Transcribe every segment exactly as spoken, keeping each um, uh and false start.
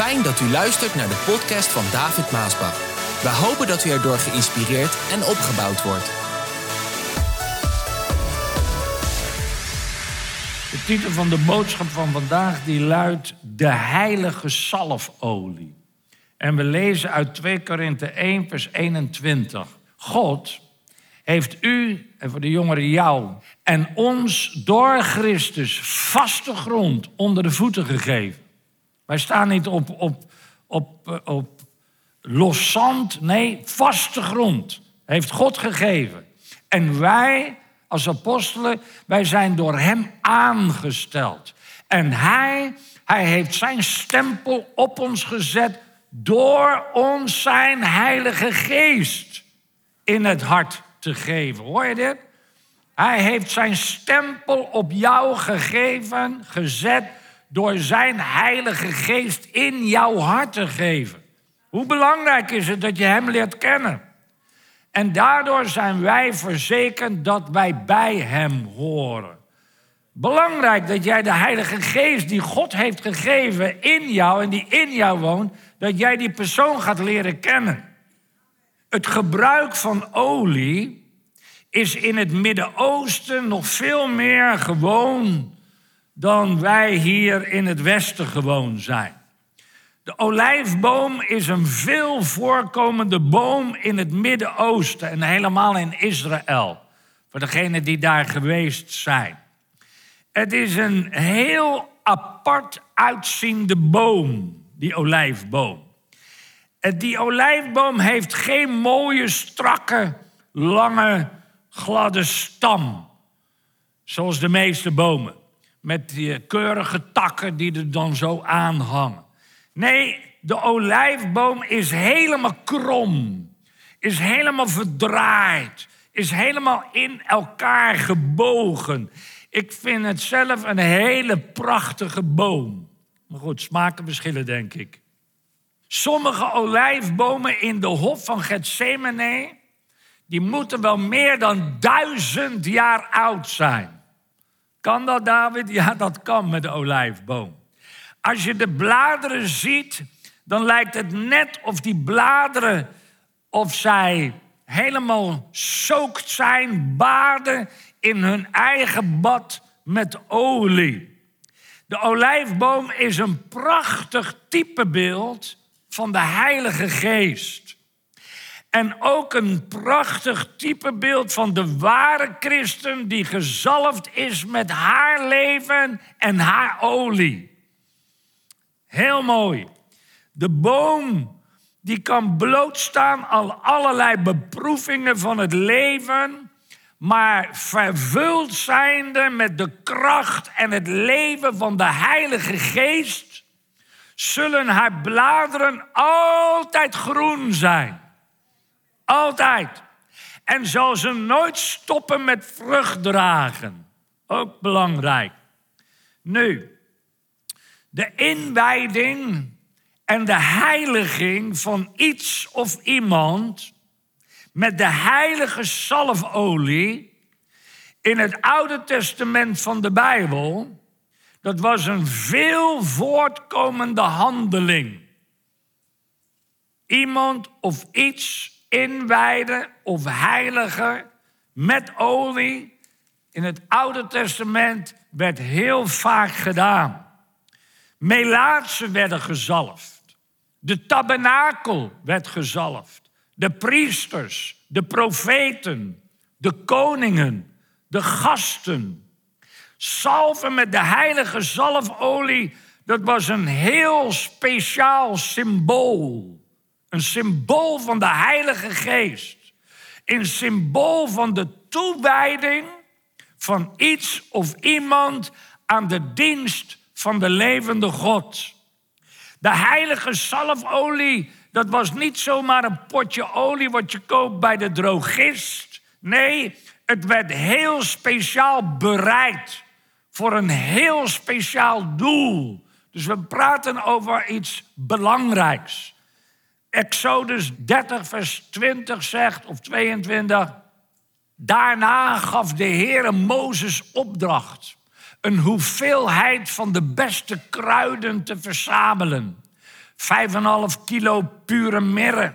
Fijn dat u luistert naar de podcast van David Maasbach. We hopen dat u erdoor geïnspireerd en opgebouwd wordt. De titel van de boodschap van vandaag die luidt De Heilige Zalfolie. En we lezen uit twee Korinthe één vers eenentwintig. God heeft u, en voor de jongeren jou, en ons door Christus vaste grond onder de voeten gegeven. Wij staan niet op, op, op, op los zand, nee, vaste grond heeft God gegeven. En wij als apostelen, wij zijn door hem aangesteld. En hij, hij heeft zijn stempel op ons gezet door ons zijn Heilige Geest in het hart te geven. Hoor je dit? Hij heeft zijn stempel op jou gegeven, gezet, door zijn Heilige Geest in jouw hart te geven. Hoe belangrijk is het dat je hem leert kennen? En daardoor zijn wij verzekerd dat wij bij hem horen. Belangrijk dat jij de Heilige Geest die God heeft gegeven in jou en die in jou woont, dat jij die persoon gaat leren kennen. Het gebruik van olie is in het Midden-Oosten nog veel meer gewoon dan wij hier in het Westen gewoon zijn. De olijfboom is een veel voorkomende boom in het Midden-Oosten en helemaal in Israël, voor degenen die daar geweest zijn. Het is een heel apart uitziende boom, die olijfboom. Die olijfboom heeft geen mooie, strakke, lange, gladde stam, zoals de meeste bomen. Met die keurige takken die er dan zo aan hangen. Nee, de olijfboom is helemaal krom. Is helemaal verdraaid. Is helemaal in elkaar gebogen. Ik vind het zelf een hele prachtige boom. Maar goed, smaken verschillen, denk ik. Sommige olijfbomen in de hof van Gethsemane, die moeten wel meer dan duizend jaar oud zijn. Kan dat, David? Ja, dat kan met de olijfboom. Als je de bladeren ziet, dan lijkt het net of die bladeren, of zij helemaal soakt zijn, baden in hun eigen bad met olie. De olijfboom is een prachtig typebeeld van de Heilige Geest. En ook een prachtig typebeeld van de ware christen die gezalfd is met haar leven en haar olie. Heel mooi. De boom die kan blootstaan aan allerlei beproevingen van het leven, maar vervuld zijnde met de kracht en het leven van de Heilige Geest, zullen haar bladeren altijd groen zijn. Altijd. En zal ze nooit stoppen met vrucht dragen. Ook belangrijk. Nu, de inwijding en de heiliging van iets of iemand met de heilige zalfolie in het Oude Testament van de Bijbel, dat was een veel voortkomende handeling. Iemand of iets inwijden of heiligen met olie in het Oude Testament werd heel vaak gedaan. Melaatsen werden gezalfd. De tabernakel werd gezalfd. De priesters, de profeten, de koningen, de gasten. Zalven met de heilige zalfolie, dat was een heel speciaal symbool. Een symbool van de Heilige Geest. Een symbool van de toewijding van iets of iemand aan de dienst van de levende God. De heilige zalfolie, dat was niet zomaar een potje olie wat je koopt bij de drogist. Nee, het werd heel speciaal bereid voor een heel speciaal doel. Dus we praten over iets belangrijks. Exodus dertig vers twintig zegt, of tweeëntwintig... Daarna gaf de Heere Mozes opdracht een hoeveelheid van de beste kruiden te verzamelen, vijf komma vijf kilo pure mirre.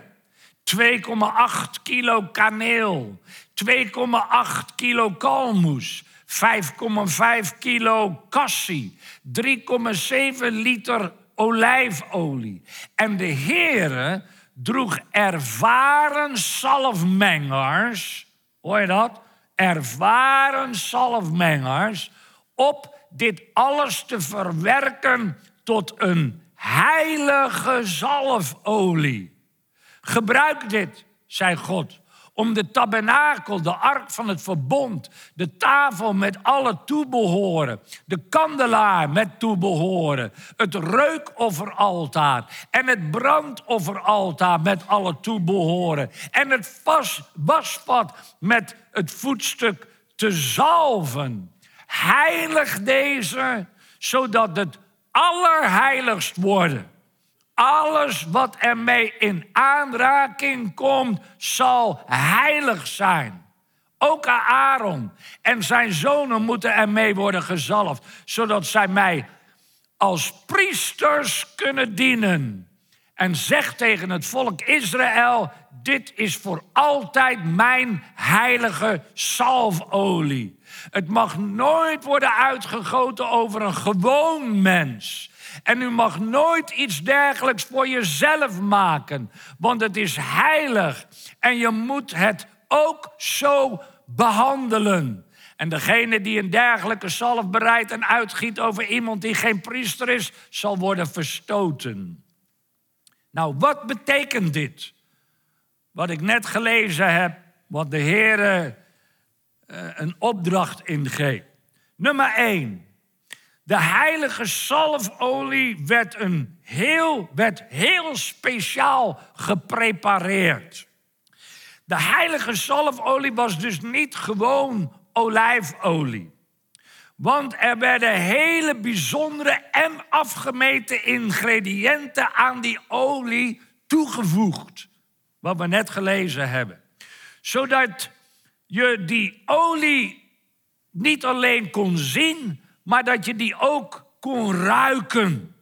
twee komma acht kilo kaneel. twee komma acht kilo kalmoes. vijf komma vijf kilo cassie. drie komma zeven liter olijfolie. En de Heere droeg ervaren zalfmengers. Hoor je dat? Ervaren zalfmengers. Op dit alles te verwerken tot een heilige zalfolie. Gebruik dit, zei God, om de tabernakel, de ark van het verbond, de tafel met alle toebehoren, de kandelaar met toebehoren, het reukofferaltaar en het brandofferaltaar met alle toebehoren en het wasvat met het voetstuk te zalven. Heilig deze, zodat het allerheiligst wordt. Alles wat ermee in aanraking komt, zal heilig zijn. Ook Aaron en zijn zonen moeten ermee worden gezalfd, zodat zij mij als priesters kunnen dienen. En zeg tegen het volk Israël, dit is voor altijd mijn heilige zalfolie. Het mag nooit worden uitgegoten over een gewoon mens. En u mag nooit iets dergelijks voor jezelf maken, want het is heilig en je moet het ook zo behandelen. En degene die een dergelijke zalf bereidt en uitgiet over iemand die geen priester is, zal worden verstoten. Nou, wat betekent dit? Wat ik net gelezen heb, wat de Heere uh, een opdracht ingeeft. Nummer één. De heilige zalfolie werd, een heel, werd heel speciaal geprepareerd. De heilige zalfolie was dus niet gewoon olijfolie. Want er werden hele bijzondere en afgemeten ingrediënten aan die olie toegevoegd. Wat we net gelezen hebben. Zodat je die olie niet alleen kon zien, maar dat je die ook kon ruiken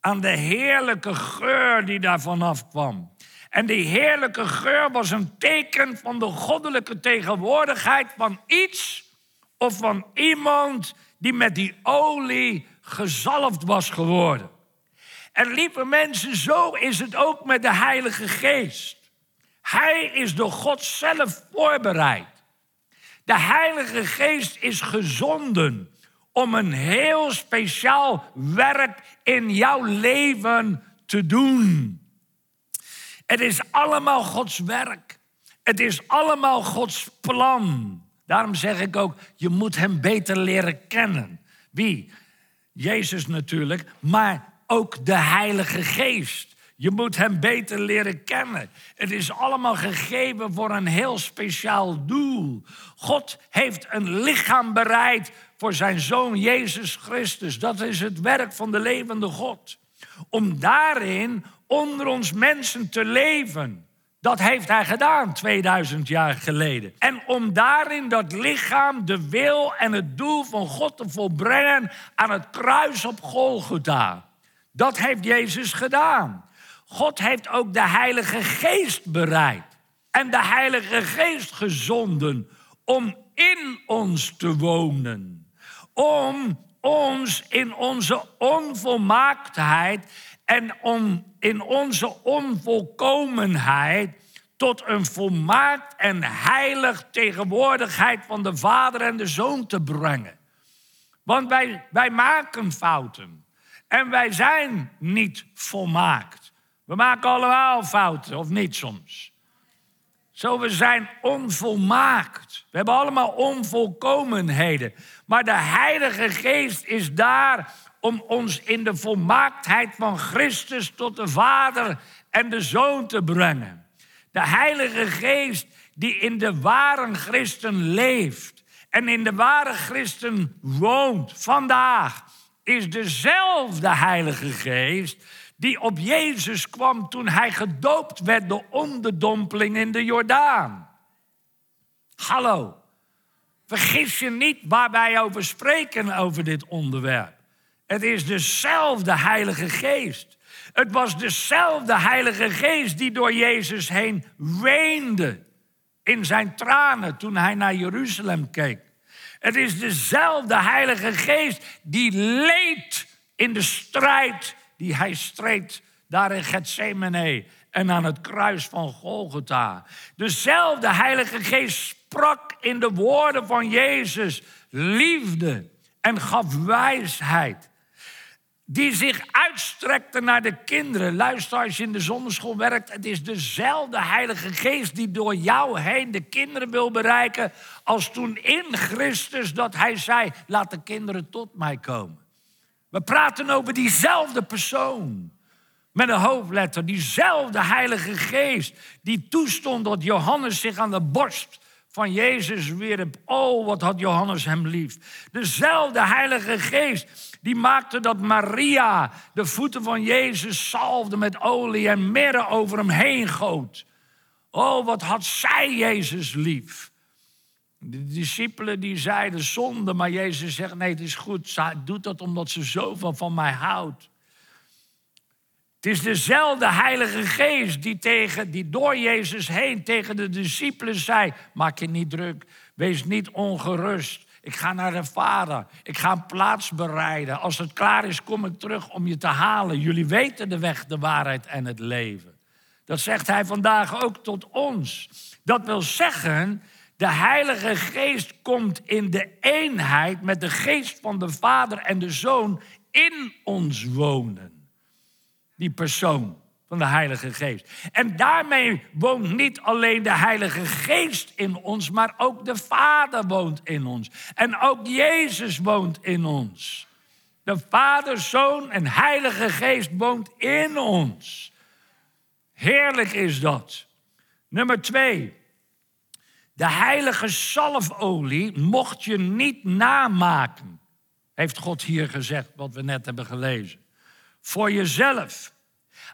aan de heerlijke geur die daarvan afkwam. En die heerlijke geur was een teken van de goddelijke tegenwoordigheid van iets of van iemand die met die olie gezalfd was geworden. En lieve mensen, zo is het ook met de Heilige Geest. Hij is door God zelf voorbereid. De Heilige Geest is gezonden om een heel speciaal werk in jouw leven te doen. Het is allemaal Gods werk. Het is allemaal Gods plan. Daarom zeg ik ook, je moet hem beter leren kennen. Wie? Jezus natuurlijk, maar ook de Heilige Geest. Je moet hem beter leren kennen. Het is allemaal gegeven voor een heel speciaal doel. God heeft een lichaam bereid voor zijn Zoon Jezus Christus. Dat is het werk van de levende God. Om daarin onder ons mensen te leven. Dat heeft hij gedaan tweeduizend jaar geleden. En om daarin dat lichaam, de wil en het doel van God te volbrengen aan het kruis op Golgotha. Dat heeft Jezus gedaan. God heeft ook de Heilige Geest bereid. En de Heilige Geest gezonden om in ons te wonen. Om ons in onze onvolmaaktheid en om in onze onvolkomenheid tot een volmaakt en heilig tegenwoordigheid van de Vader en de Zoon te brengen. Want wij, wij maken fouten en wij zijn niet volmaakt. We maken allemaal fouten, of niet soms. Zo, we zijn onvolmaakt. We hebben allemaal onvolkomenheden. Maar de Heilige Geest is daar om ons in de volmaaktheid van Christus tot de Vader en de Zoon te brengen. De Heilige Geest die in de ware christen leeft en in de ware christen woont vandaag, is dezelfde Heilige Geest die op Jezus kwam toen hij gedoopt werd door onderdompeling in de Jordaan. Hallo. Vergis je niet waar wij over spreken over dit onderwerp. Het is dezelfde Heilige Geest Het was dezelfde Heilige Geest die door Jezus heen weende in zijn tranen toen hij naar Jeruzalem keek. Het is dezelfde Heilige Geest die leed in de strijd die hij streed daar in Gethsemane en aan het kruis van Golgotha. Dezelfde Heilige Geest sprak in de woorden van Jezus liefde en gaf wijsheid. Die zich uitstrekte naar de kinderen. Luister, als je in de zonderschool werkt, het is dezelfde Heilige Geest die door jou heen de kinderen wil bereiken als toen in Christus dat hij zei, laat de kinderen tot mij komen. We praten over diezelfde persoon. Met een hoofdletter, diezelfde Heilige Geest die toestond dat Johannes zich aan de borst van Jezus wierp. Oh, wat had Johannes hem lief. Dezelfde Heilige Geest die maakte dat Maria de voeten van Jezus zalfde met olie en mirre over hem heen goot. Oh, wat had zij Jezus lief. De discipelen die zeiden zonde, maar Jezus zegt nee, het is goed. Zij doet dat omdat ze zoveel van mij houdt. Het is dezelfde Heilige Geest die, tegen, die door Jezus heen tegen de discipelen zei, maak je niet druk, wees niet ongerust. Ik ga naar de Vader, ik ga een plaats bereiden. Als het klaar is, kom ik terug om je te halen. Jullie weten de weg, de waarheid en het leven. Dat zegt hij vandaag ook tot ons. Dat wil zeggen, de Heilige Geest komt in de eenheid met de Geest van de Vader en de Zoon in ons wonen. Die persoon van de Heilige Geest. En daarmee woont niet alleen de Heilige Geest in ons, maar ook de Vader woont in ons. En ook Jezus woont in ons. De Vader, Zoon en Heilige Geest woont in ons. Heerlijk is dat. Nummer twee. De heilige zalfolie mocht je niet namaken. Heeft God hier gezegd, wat we net hebben gelezen. Voor jezelf.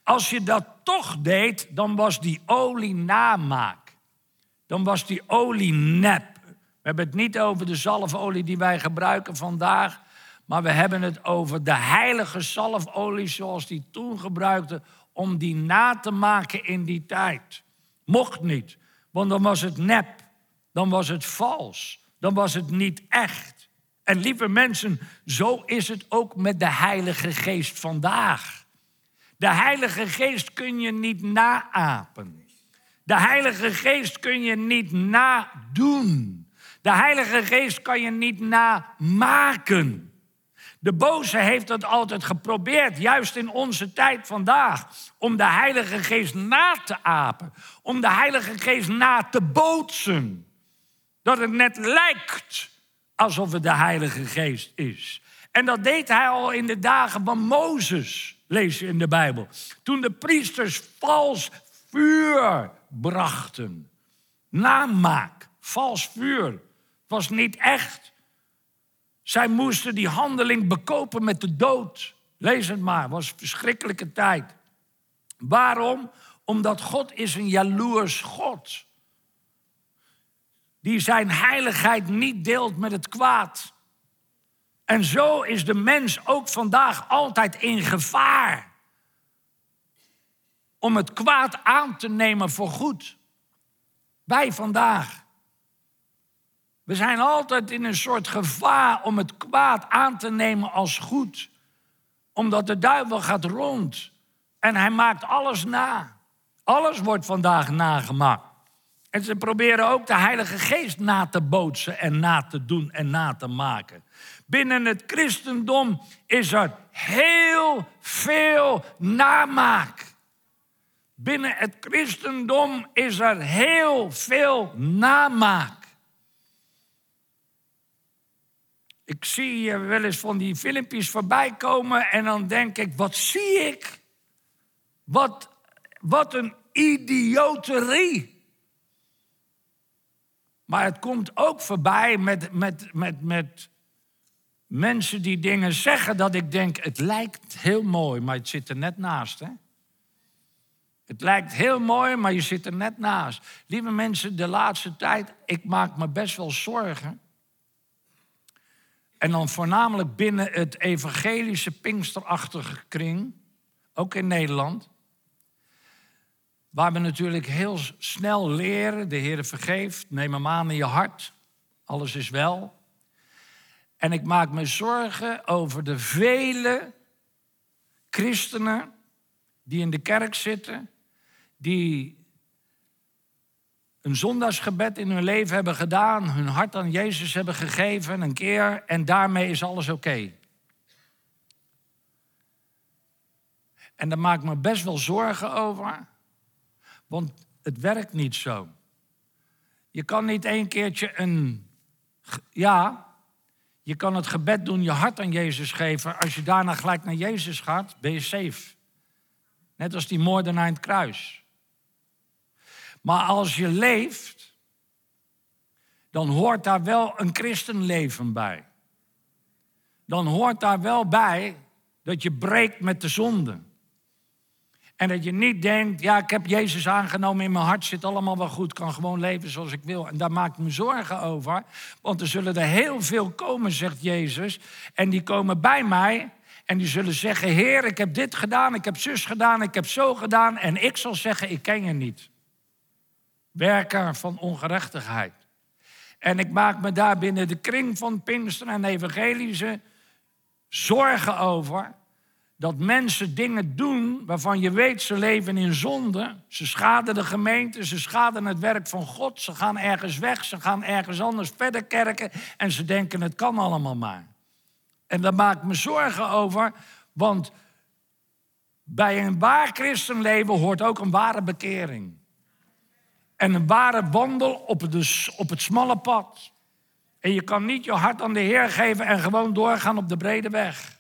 Als je dat toch deed, dan was die olie namaak. Dan was die olie nep. We hebben het niet over de zalfolie die wij gebruiken vandaag, maar we hebben het over de heilige zalfolie zoals die toen gebruikte, om die na te maken in die tijd. Mocht niet, want dan was het nep. Dan was het vals. Dan was het niet echt. En lieve mensen, zo is het ook met de Heilige Geest vandaag. De Heilige Geest kun je niet naapen. De Heilige Geest kun je niet nadoen. De Heilige Geest kan je niet namaken. De boze heeft dat altijd geprobeerd, juist in onze tijd vandaag, om de Heilige Geest na te apen. Om de Heilige Geest na te bootsen. Dat het net lijkt alsof het de Heilige Geest is. En dat deed hij al in de dagen van Mozes, lees je in de Bijbel. Toen de priesters vals vuur brachten. Namaak, vals vuur, was niet echt. Zij moesten die handeling bekopen met de dood. Lees het maar, was een verschrikkelijke tijd. Waarom? Omdat God is een jaloers God. Die zijn heiligheid niet deelt met het kwaad. En zo is de mens ook vandaag altijd in gevaar. Om het kwaad aan te nemen voor goed. Wij vandaag. We zijn altijd in een soort gevaar om het kwaad aan te nemen als goed. Omdat de duivel gaat rond. En hij maakt alles na. Alles wordt vandaag nagemaakt. En ze proberen ook de Heilige Geest na te bootsen en na te doen en na te maken. Binnen het christendom is er heel veel namaak. Binnen het christendom is er heel veel namaak. Ik zie hier wel eens van die filmpjes voorbij komen en dan denk ik, wat zie ik? Wat, wat een idioterie. Maar het komt ook voorbij met, met, met, met mensen die dingen zeggen dat ik denk, het lijkt heel mooi, maar het zit er net naast. Hè? Het lijkt heel mooi, maar je zit er net naast. Lieve mensen, de laatste tijd, ik maak me best wel zorgen. En dan voornamelijk binnen het evangelische pinksterachtige kring. ook in Nederland, waar we natuurlijk heel snel leren, de Heer vergeeft, neem hem aan in je hart, alles is wel. En ik maak me zorgen over de vele christenen die in de kerk zitten, die een zondagsgebed in hun leven hebben gedaan, hun hart aan Jezus hebben gegeven een keer en daarmee is alles oké. Okay. En daar maak ik me best wel zorgen over, want het werkt niet zo. Je kan niet één keertje een... Ja, je kan het gebed doen, je hart aan Jezus geven. Als je daarna gelijk naar Jezus gaat, ben je safe. Net als die moordenaar in het kruis. Maar als je leeft, dan hoort daar wel een christenleven bij. Dan hoort daar wel bij dat je breekt met de zonde. En dat je niet denkt, ja, ik heb Jezus aangenomen, in mijn hart zit allemaal wel goed, kan gewoon leven zoals ik wil. En daar maak ik me zorgen over, want er zullen er heel veel komen, zegt Jezus. En die komen bij mij en die zullen zeggen, Heer, ik heb dit gedaan, ik heb zus gedaan, ik heb zo gedaan. En ik zal zeggen, ik ken je niet. Werker van ongerechtigheid. En ik maak me daar binnen de kring van Pinksteren en Evangelische zorgen over, dat mensen dingen doen waarvan je weet ze leven in zonde. Ze schaden de gemeente, ze schaden het werk van God. Ze gaan ergens weg, ze gaan ergens anders verder kerken. En ze denken het kan allemaal maar. En daar maak ik me zorgen over. Want bij een waar christenleven hoort ook een ware bekering. En een ware wandel op, de, op het smalle pad. En je kan niet je hart aan de Heer geven en gewoon doorgaan op de brede weg.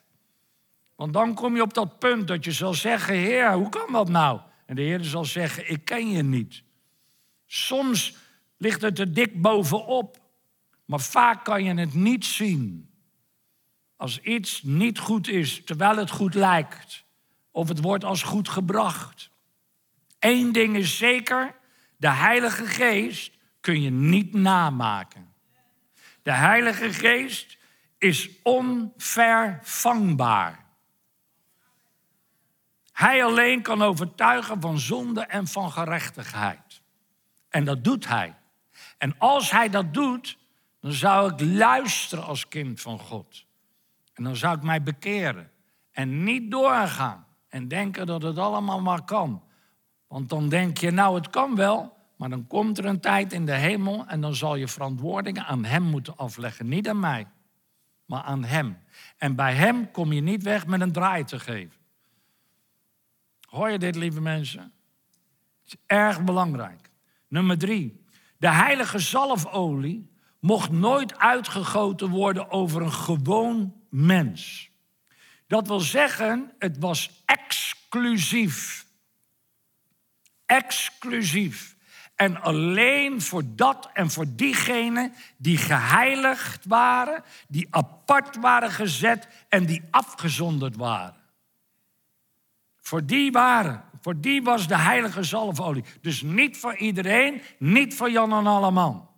Want dan kom je op dat punt dat je zal zeggen, Heer, hoe kan dat nou? En de Heer zal zeggen, ik ken je niet. Soms ligt het er dik bovenop, maar vaak kan je het niet zien. Als iets niet goed is, terwijl het goed lijkt, of het wordt als goed gebracht. Eén ding is zeker, de Heilige Geest kun je niet namaken. De Heilige Geest is onvervangbaar. Hij alleen kan overtuigen van zonde en van gerechtigheid. En dat doet hij. En als hij dat doet, dan zou ik luisteren als kind van God. En dan zou ik mij bekeren. En niet doorgaan. En denken dat het allemaal maar kan. Want dan denk je, nou het kan wel. Maar dan komt er een tijd in de hemel. En dan zal je verantwoording aan hem moeten afleggen. Niet aan mij, maar aan hem. En bij hem kom je niet weg met een draai te geven. Hoor je dit, lieve mensen? Het is erg belangrijk. Nummer drie. De heilige zalfolie mocht nooit uitgegoten worden over een gewoon mens. Dat wil zeggen, het was exclusief. Exclusief. En alleen voor dat en voor diegenen die geheiligd waren, die apart waren gezet en die afgezonderd waren. Voor die waren, voor die was de heilige zalfolie. Dus niet voor iedereen, niet voor Jan en alleman.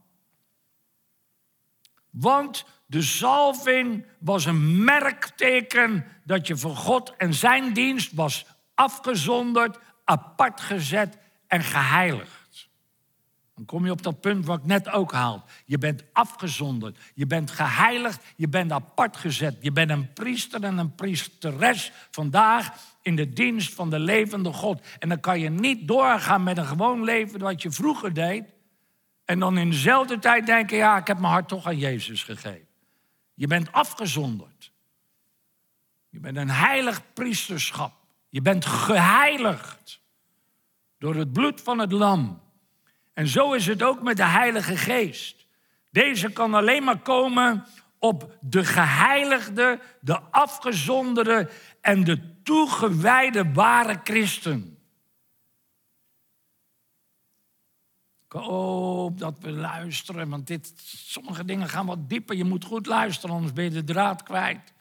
Want de zalving was een merkteken dat je voor God en zijn dienst was afgezonderd, apart gezet en geheiligd. Dan kom je op dat punt wat ik net ook haal. Je bent afgezonderd, je bent geheiligd, je bent apart gezet. Je bent een priester en een priesteres vandaag in de dienst van de levende God. En dan kan je niet doorgaan met een gewoon leven wat je vroeger deed. En dan in dezelfde tijd denken, ja, ik heb mijn hart toch aan Jezus gegeven. Je bent afgezonderd. Je bent een heilig priesterschap. Je bent geheiligd door het bloed van het lam. En zo is het ook met de Heilige Geest. Deze kan alleen maar komen op de geheiligde, de afgezonderde en de toegewijde ware christen. Ik hoop dat we luisteren, want dit, sommige dingen gaan wat dieper. Je moet goed luisteren, anders ben je de draad kwijt.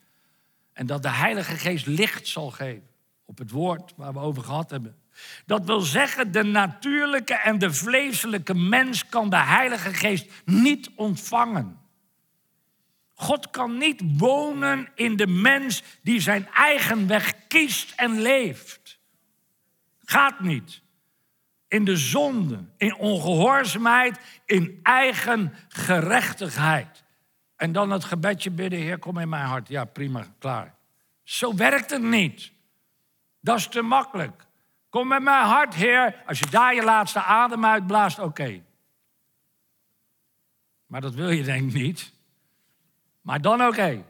En dat de Heilige Geest licht zal geven op het woord waar we over gehad hebben. Dat wil zeggen, de natuurlijke en de vleeselijke mens kan de Heilige Geest niet ontvangen. God kan niet wonen in de mens die zijn eigen weg kiest en leeft. Gaat niet. In de zonde, in ongehoorzaamheid, in eigen gerechtigheid. En dan het gebedje bidden, Heer, kom in mijn hart. Ja, prima, klaar. Zo werkt het niet. Dat is te makkelijk. Kom met mijn hart, Heer. Als je daar je laatste adem uitblaast, oké. Okay. Maar dat wil je denk ik niet. Maar dan oké. Okay.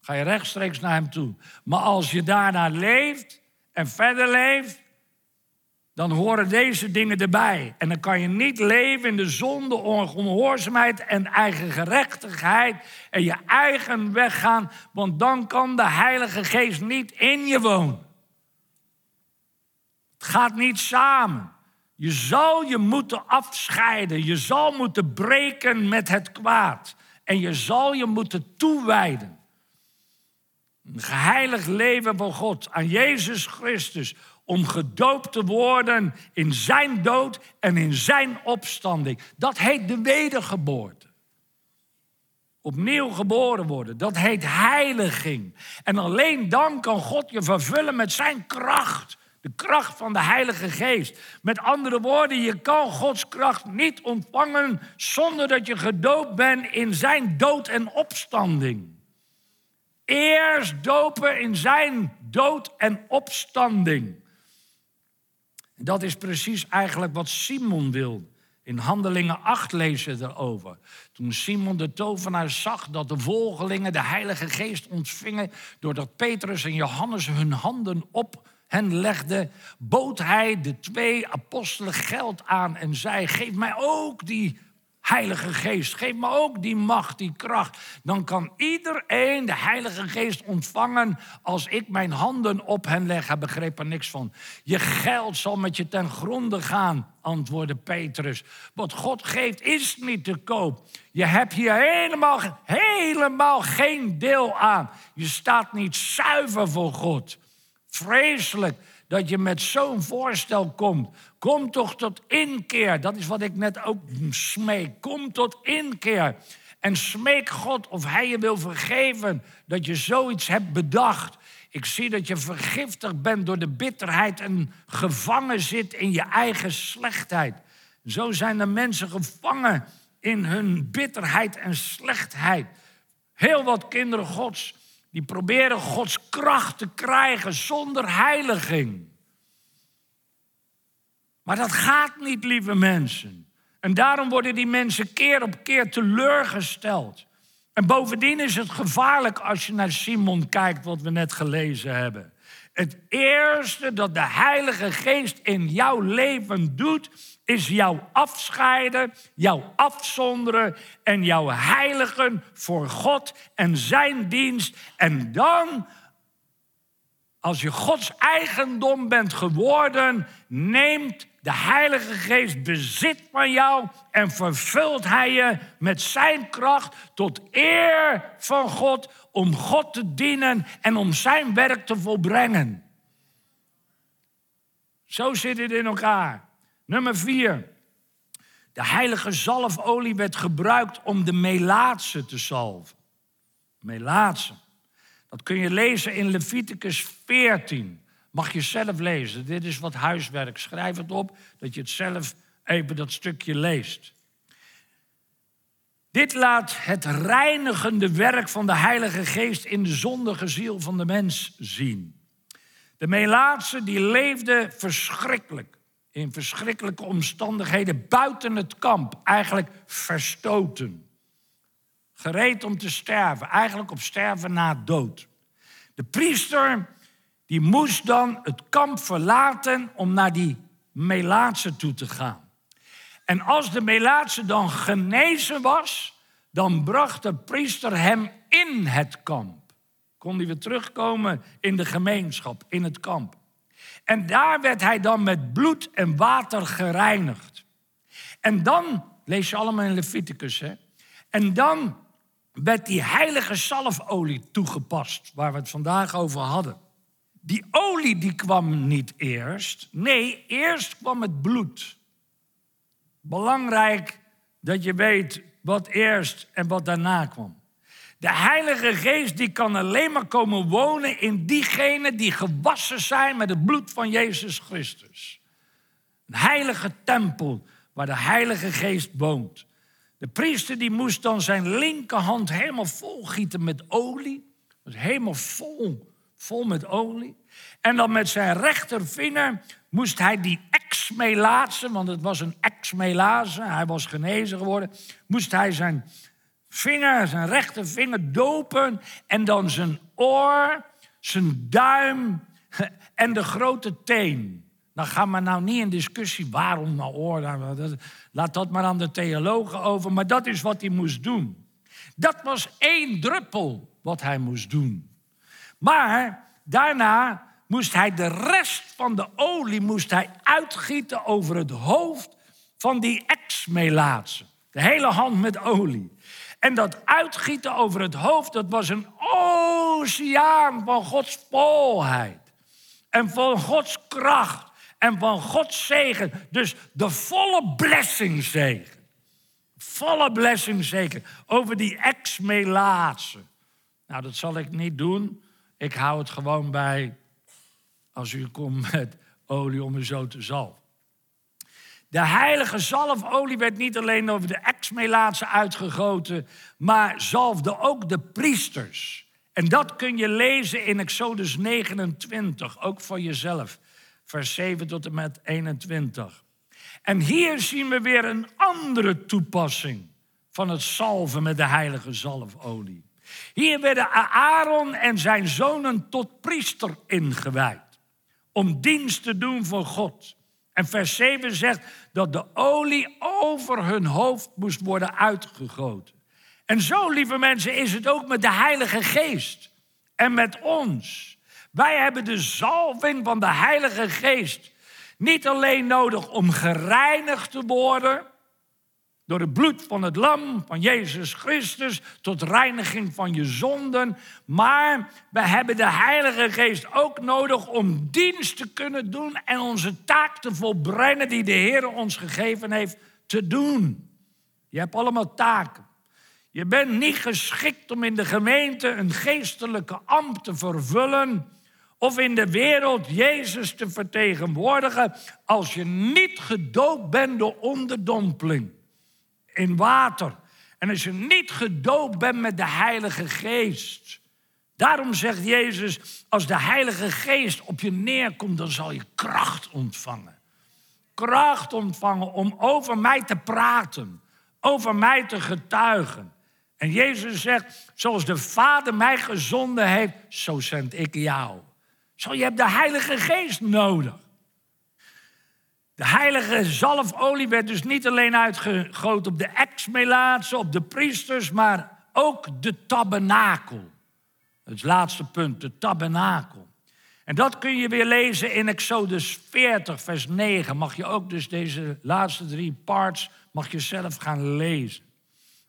Ga je rechtstreeks naar hem toe. Maar als je daarna leeft en verder leeft, dan horen deze dingen erbij. En dan kan je niet leven in de zonde, ongehoorzaamheid en eigen gerechtigheid en je eigen weg gaan, want dan kan de Heilige Geest niet in je wonen. Het gaat niet samen. Je zal je moeten afscheiden. Je zal moeten breken met het kwaad. En je zal je moeten toewijden. Een geheiligd leven van God aan Jezus Christus, om gedoopt te worden in zijn dood en in zijn opstanding. Dat heet de wedergeboorte. Opnieuw geboren worden. Dat heet heiliging. En alleen dan kan God je vervullen met zijn kracht. De kracht van de Heilige Geest. Met andere woorden, je kan Gods kracht niet ontvangen zonder dat je gedoopt bent in zijn dood en opstanding. Eerst dopen in zijn dood en opstanding. Dat is precies eigenlijk wat Simon wilde. In Handelingen acht lezen we erover. Toen Simon de tovenaar zag dat de volgelingen de Heilige Geest ontvingen, doordat Petrus en Johannes hun handen op hen legden, bood hij de twee apostelen geld aan en zei: geef mij ook die Heilige Geest, geef me ook die macht, die kracht. Dan kan iedereen de Heilige Geest ontvangen als ik mijn handen op hen leg. Hij begreep er niks van. Je geld zal met je ten gronde gaan, antwoordde Petrus. Wat God geeft is niet te koop. Je hebt hier helemaal, helemaal geen deel aan. Je staat niet zuiver voor God. Vreselijk dat je met zo'n voorstel komt. Kom toch tot inkeer. Dat is wat ik net ook smeek. Kom tot inkeer. En smeek God of hij je wil vergeven dat je zoiets hebt bedacht. Ik zie dat je vergiftigd bent door de bitterheid en gevangen zit in je eigen slechtheid. Zo zijn er mensen gevangen in hun bitterheid en slechtheid. Heel wat kinderen Gods die proberen Gods kracht te krijgen zonder heiliging. Maar dat gaat niet, lieve mensen. En daarom worden die mensen keer op keer teleurgesteld. En bovendien is het gevaarlijk als je naar Simon kijkt, wat we net gelezen hebben. Het eerste dat de Heilige Geest in jouw leven doet, is jou afscheiden, jou afzonderen en jou heiligen voor God en zijn dienst. En dan, als je Gods eigendom bent geworden, neemt de Heilige Geest bezit van jou en vervult hij je met zijn kracht tot eer van God, om God te dienen en om zijn werk te volbrengen. Zo zit het in elkaar. Nummer vier. De heilige zalfolie werd gebruikt om de melaatse te zalven. Melaatse. Dat kun je lezen in Leviticus veertien. Mag je zelf lezen. Dit is wat huiswerk. Schrijf het op, dat je het zelf even dat stukje leest. Dit laat het reinigende werk van de Heilige Geest in de zondige ziel van de mens zien. De melaatse die leefde verschrikkelijk. In verschrikkelijke omstandigheden buiten het kamp. Eigenlijk verstoten. Gereed om te sterven. Eigenlijk op sterven na dood. De priester die moest dan het kamp verlaten om naar die melaatse toe te gaan. En als de melaatse dan genezen was, dan bracht de priester hem in het kamp. Kon hij weer terugkomen in de gemeenschap, in het kamp. En daar werd hij dan met bloed en water gereinigd. En dan, lees je allemaal in Leviticus, hè? En dan werd die heilige zalfolie toegepast, waar we het vandaag over hadden. Die olie die kwam niet eerst. Nee, eerst kwam het bloed. Belangrijk dat je weet wat eerst en wat daarna kwam. De Heilige Geest die kan alleen maar komen wonen in diegenen die gewassen zijn met het bloed van Jezus Christus. Een heilige tempel waar de Heilige Geest woont. De priester die moest dan zijn linkerhand helemaal volgieten met olie. Dus helemaal vol, vol met olie. En dan met zijn rechtervinger moest hij die exmelaatsen, want het was een exmelaatse, hij was genezen geworden, moest hij zijn vinger, zijn rechtervinger dopen en dan zijn oor, zijn duim en de grote teen. Dan gaan we nou niet in discussie waarom nou oor. Laat dat maar aan de theologen over. Maar dat is wat hij moest doen. Dat was één druppel wat hij moest doen. Maar daarna moest hij de rest van de olie moest hij uitgieten over het hoofd van die exmelaatse. De hele hand met olie. En dat uitgieten over het hoofd, dat was een oceaan van Gods volheid. En van Gods kracht. En van Gods zegen, dus de volle blessingzegen. Volle blessingzegen over die ex-melaatse. Nou, dat zal ik niet doen. Ik hou het gewoon bij als u komt met olie om u zo te zalven. De heilige zalfolie werd niet alleen over de ex-melaatse uitgegoten, maar zalfde ook de priesters. En dat kun je lezen in Exodus negenentwintig, ook voor jezelf. Vers zeven tot en met eenentwintig. En hier zien we weer een andere toepassing van het zalven met de heilige zalfolie. Hier werden Aaron en zijn zonen tot priester ingewijd. Om dienst te doen voor God. En vers zeven zegt dat de olie over hun hoofd moest worden uitgegoten. En zo, lieve mensen, is het ook met de Heilige Geest. En met ons. Wij hebben de zalving van de Heilige Geest niet alleen nodig om gereinigd te worden door het bloed van het lam van Jezus Christus tot reiniging van je zonden, maar we hebben de Heilige Geest ook nodig om dienst te kunnen doen en onze taak te volbrengen die de Heer ons gegeven heeft te doen. Je hebt allemaal taken. Je bent niet geschikt om in de gemeente een geestelijke ambt te vervullen of in de wereld Jezus te vertegenwoordigen als je niet gedoopt bent door onderdompeling in water. En als je niet gedoopt bent met de Heilige Geest. Daarom zegt Jezus, als de Heilige Geest op je neerkomt, dan zal je kracht ontvangen. Kracht ontvangen om over mij te praten, over mij te getuigen. En Jezus zegt, zoals de Vader mij gezonden heeft, zo zend ik jou. Zo, je hebt de Heilige Geest nodig. De heilige zalfolie werd dus niet alleen uitgegoten op de ex-melaatsen, op de priesters, maar ook de tabernakel. Het laatste punt, de tabernakel. En dat kun je weer lezen in Exodus veertig, vers negen. Mag je ook dus deze laatste drie parts, mag je zelf gaan lezen.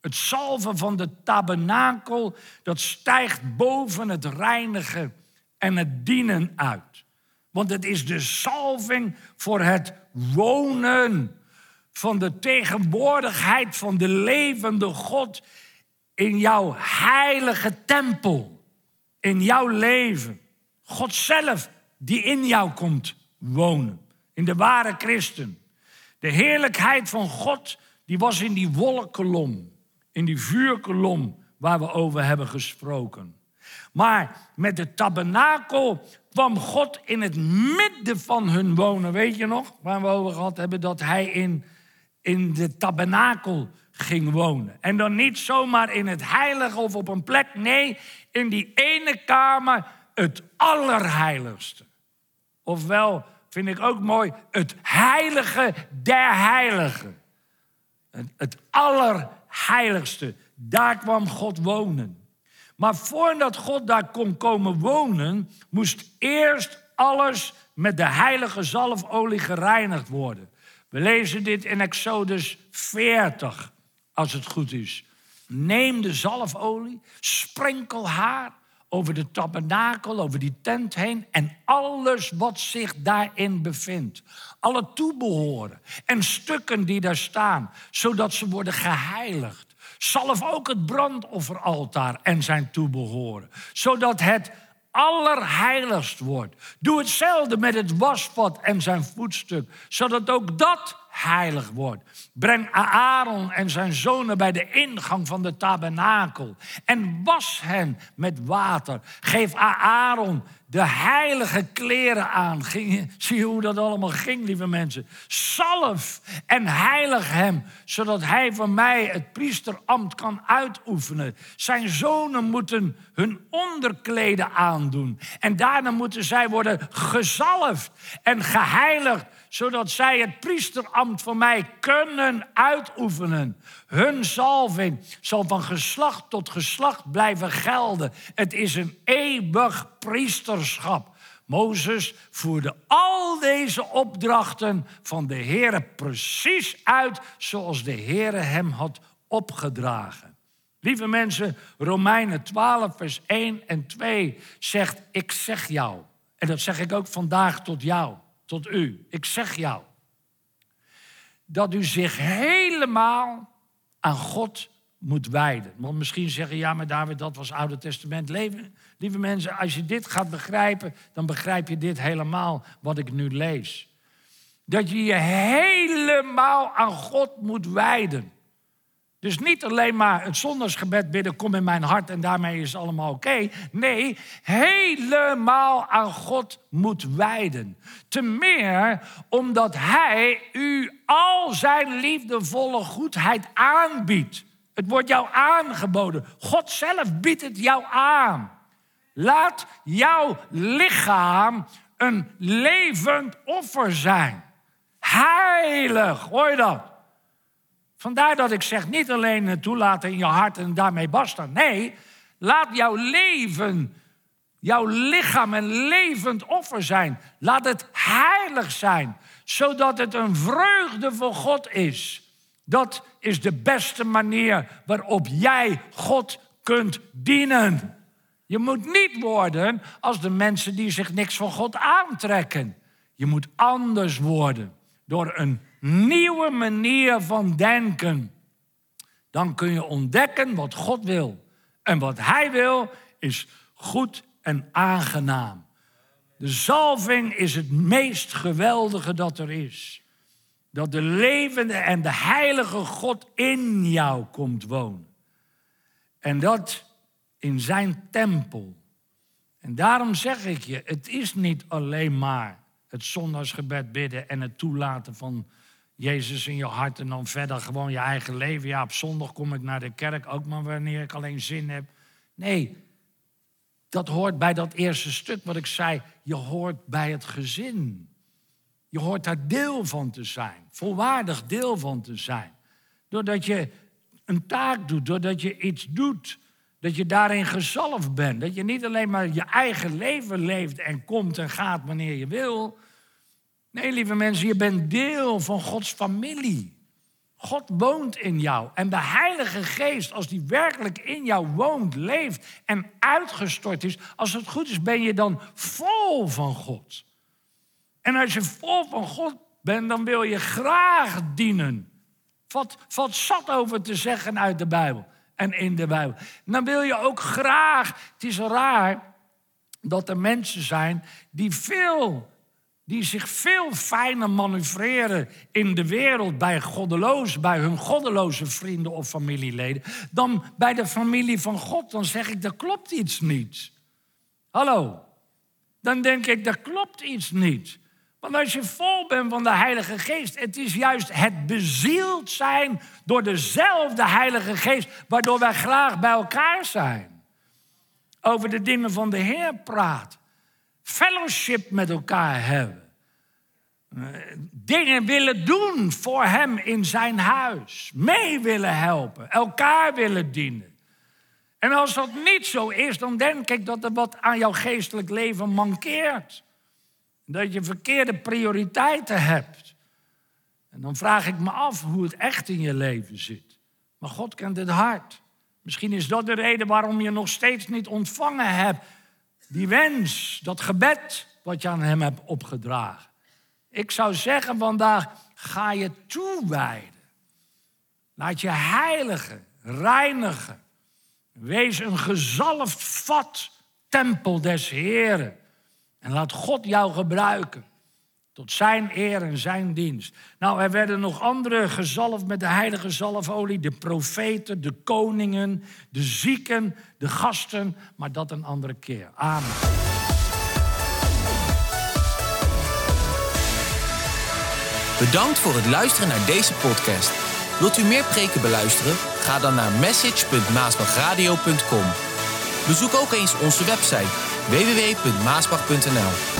Het zalven van de tabernakel, dat stijgt boven het reinigen en het dienen uit. Want het is de zalving voor het wonen van de tegenwoordigheid van de levende God in jouw heilige tempel, in jouw leven. God zelf die in jou komt wonen, in de ware christen. De heerlijkheid van God die was in die wolkenkolom, in die vuurkolom waar we over hebben gesproken. Maar met de tabernakel kwam God in het midden van hun wonen. Weet je nog waar we over gehad hebben? Dat hij in, in de tabernakel ging wonen. En dan niet zomaar in het heilige of op een plek. Nee, in die ene kamer het allerheiligste. Ofwel, vind ik ook mooi, het heilige der heiligen. Het allerheiligste. Daar kwam God wonen. Maar voordat God daar kon komen wonen, moest eerst alles met de heilige zalfolie gereinigd worden. We lezen dit in Exodus veertig, als het goed is. Neem de zalfolie, sprenkel haar over de tabernakel, over die tent heen en alles wat zich daarin bevindt. Alle toebehoren en stukken die daar staan, zodat ze worden geheiligd. Zalf ook het brandofferaltaar en zijn toebehoren, zodat het allerheiligst wordt. Doe hetzelfde met het wasvat en zijn voetstuk, zodat ook dat heilig wordt. Breng Aaron en zijn zonen bij de ingang van de tabernakel en was hen met water. Geef Aaron de heilige kleren aan. Ging, zie je hoe dat allemaal ging, lieve mensen. Zalf en heilig hem, zodat hij van mij het priesterambt kan uitoefenen. Zijn zonen moeten hun onderkleden aandoen. En daarna moeten zij worden gezalfd en geheiligd, zodat zij het priesterambt van mij kunnen uitoefenen. Hun zalving zal van geslacht tot geslacht blijven gelden. Het is een eeuwig priesterschap. Mozes voerde al deze opdrachten van de Heere precies uit zoals de Heere hem had opgedragen. Lieve mensen, Romeinen twaalf vers één en twee zegt: ik zeg jou. En dat zeg ik ook vandaag tot jou. Tot u, ik zeg jou, dat u zich helemaal aan God moet wijden. Want misschien zeggen, ja, maar David, dat was Oude Testament leven. Lieve mensen, als je dit gaat begrijpen, dan begrijp je dit helemaal wat ik nu lees. Dat je je helemaal aan God moet wijden. Dus niet alleen maar het zondagsgebed bidden, kom in mijn hart en daarmee is het allemaal oké. Okay. Nee, helemaal aan God moet wijden. Te meer omdat hij u al zijn liefdevolle goedheid aanbiedt. Het wordt jou aangeboden. God zelf biedt het jou aan. Laat jouw lichaam een levend offer zijn. Heilig, hoor je dat? Vandaar dat ik zeg, niet alleen toelaten in je hart en daarmee basta. Nee, laat jouw leven, jouw lichaam een levend offer zijn. Laat het heilig zijn, zodat het een vreugde voor God is. Dat is de beste manier waarop jij God kunt dienen. Je moet niet worden als de mensen die zich niks van God aantrekken. Je moet anders worden door een nieuwe manier van denken. Dan kun je ontdekken wat God wil. En wat hij wil is goed en aangenaam. De zalving is het meest geweldige dat er is. Dat de levende en de heilige God in jou komt wonen. En dat in zijn tempel. En daarom zeg ik je, het is niet alleen maar het zondagsgebed bidden en het toelaten van Jezus in je hart en dan verder gewoon je eigen leven. Ja, op zondag kom ik naar de kerk, ook maar wanneer ik alleen zin heb. Nee, dat hoort bij dat eerste stuk wat ik zei. Je hoort bij het gezin. Je hoort daar deel van te zijn. Volwaardig deel van te zijn. Doordat je een taak doet, doordat je iets doet. Dat je daarin gezalfd bent. Dat je niet alleen maar je eigen leven leeft en komt en gaat wanneer je wil. Nee, lieve mensen, je bent deel van Gods familie. God woont in jou. En de Heilige Geest, als die werkelijk in jou woont, leeft en uitgestort is, als het goed is, ben je dan vol van God. En als je vol van God bent, dan wil je graag dienen. Wat, wat zat over te zeggen uit de Bijbel en in de Bijbel. En dan wil je ook graag. Het is raar dat er mensen zijn die veel... die zich veel fijner manoeuvreren in de wereld bij goddelozen, bij hun goddeloze vrienden of familieleden, dan bij de familie van God. Dan zeg ik, er klopt iets niet. Hallo? Dan denk ik, er klopt iets niet. Want als je vol bent van de Heilige Geest, het is juist het bezield zijn door dezelfde Heilige Geest, waardoor wij graag bij elkaar zijn. Over de dingen van de Heer praten. Fellowship met elkaar hebben. Dingen willen doen voor hem in zijn huis. Mee willen helpen. Elkaar willen dienen. En als dat niet zo is, dan denk ik dat er wat aan jouw geestelijk leven mankeert. Dat je verkeerde prioriteiten hebt. En dan vraag ik me af hoe het echt in je leven zit. Maar God kent het hart. Misschien is dat de reden waarom je nog steeds niet ontvangen hebt die wens, dat gebed wat je aan hem hebt opgedragen. Ik zou zeggen vandaag, ga je toewijden. Laat je heiligen. reinigen. Wees een gezalfd vat, tempel des Heren. En laat God jou gebruiken. Tot zijn eer en zijn dienst. Nou, er werden nog andere gezalfd met de heilige zalfolie. De profeten, de koningen, de zieken, de gasten. Maar dat een andere keer. Amen. Bedankt voor het luisteren naar deze podcast. Wilt u meer preken beluisteren? Ga dan naar message punt maasbachradio punt com. Bezoek ook eens onze website double-u double-u double-u punt maasbach punt n l.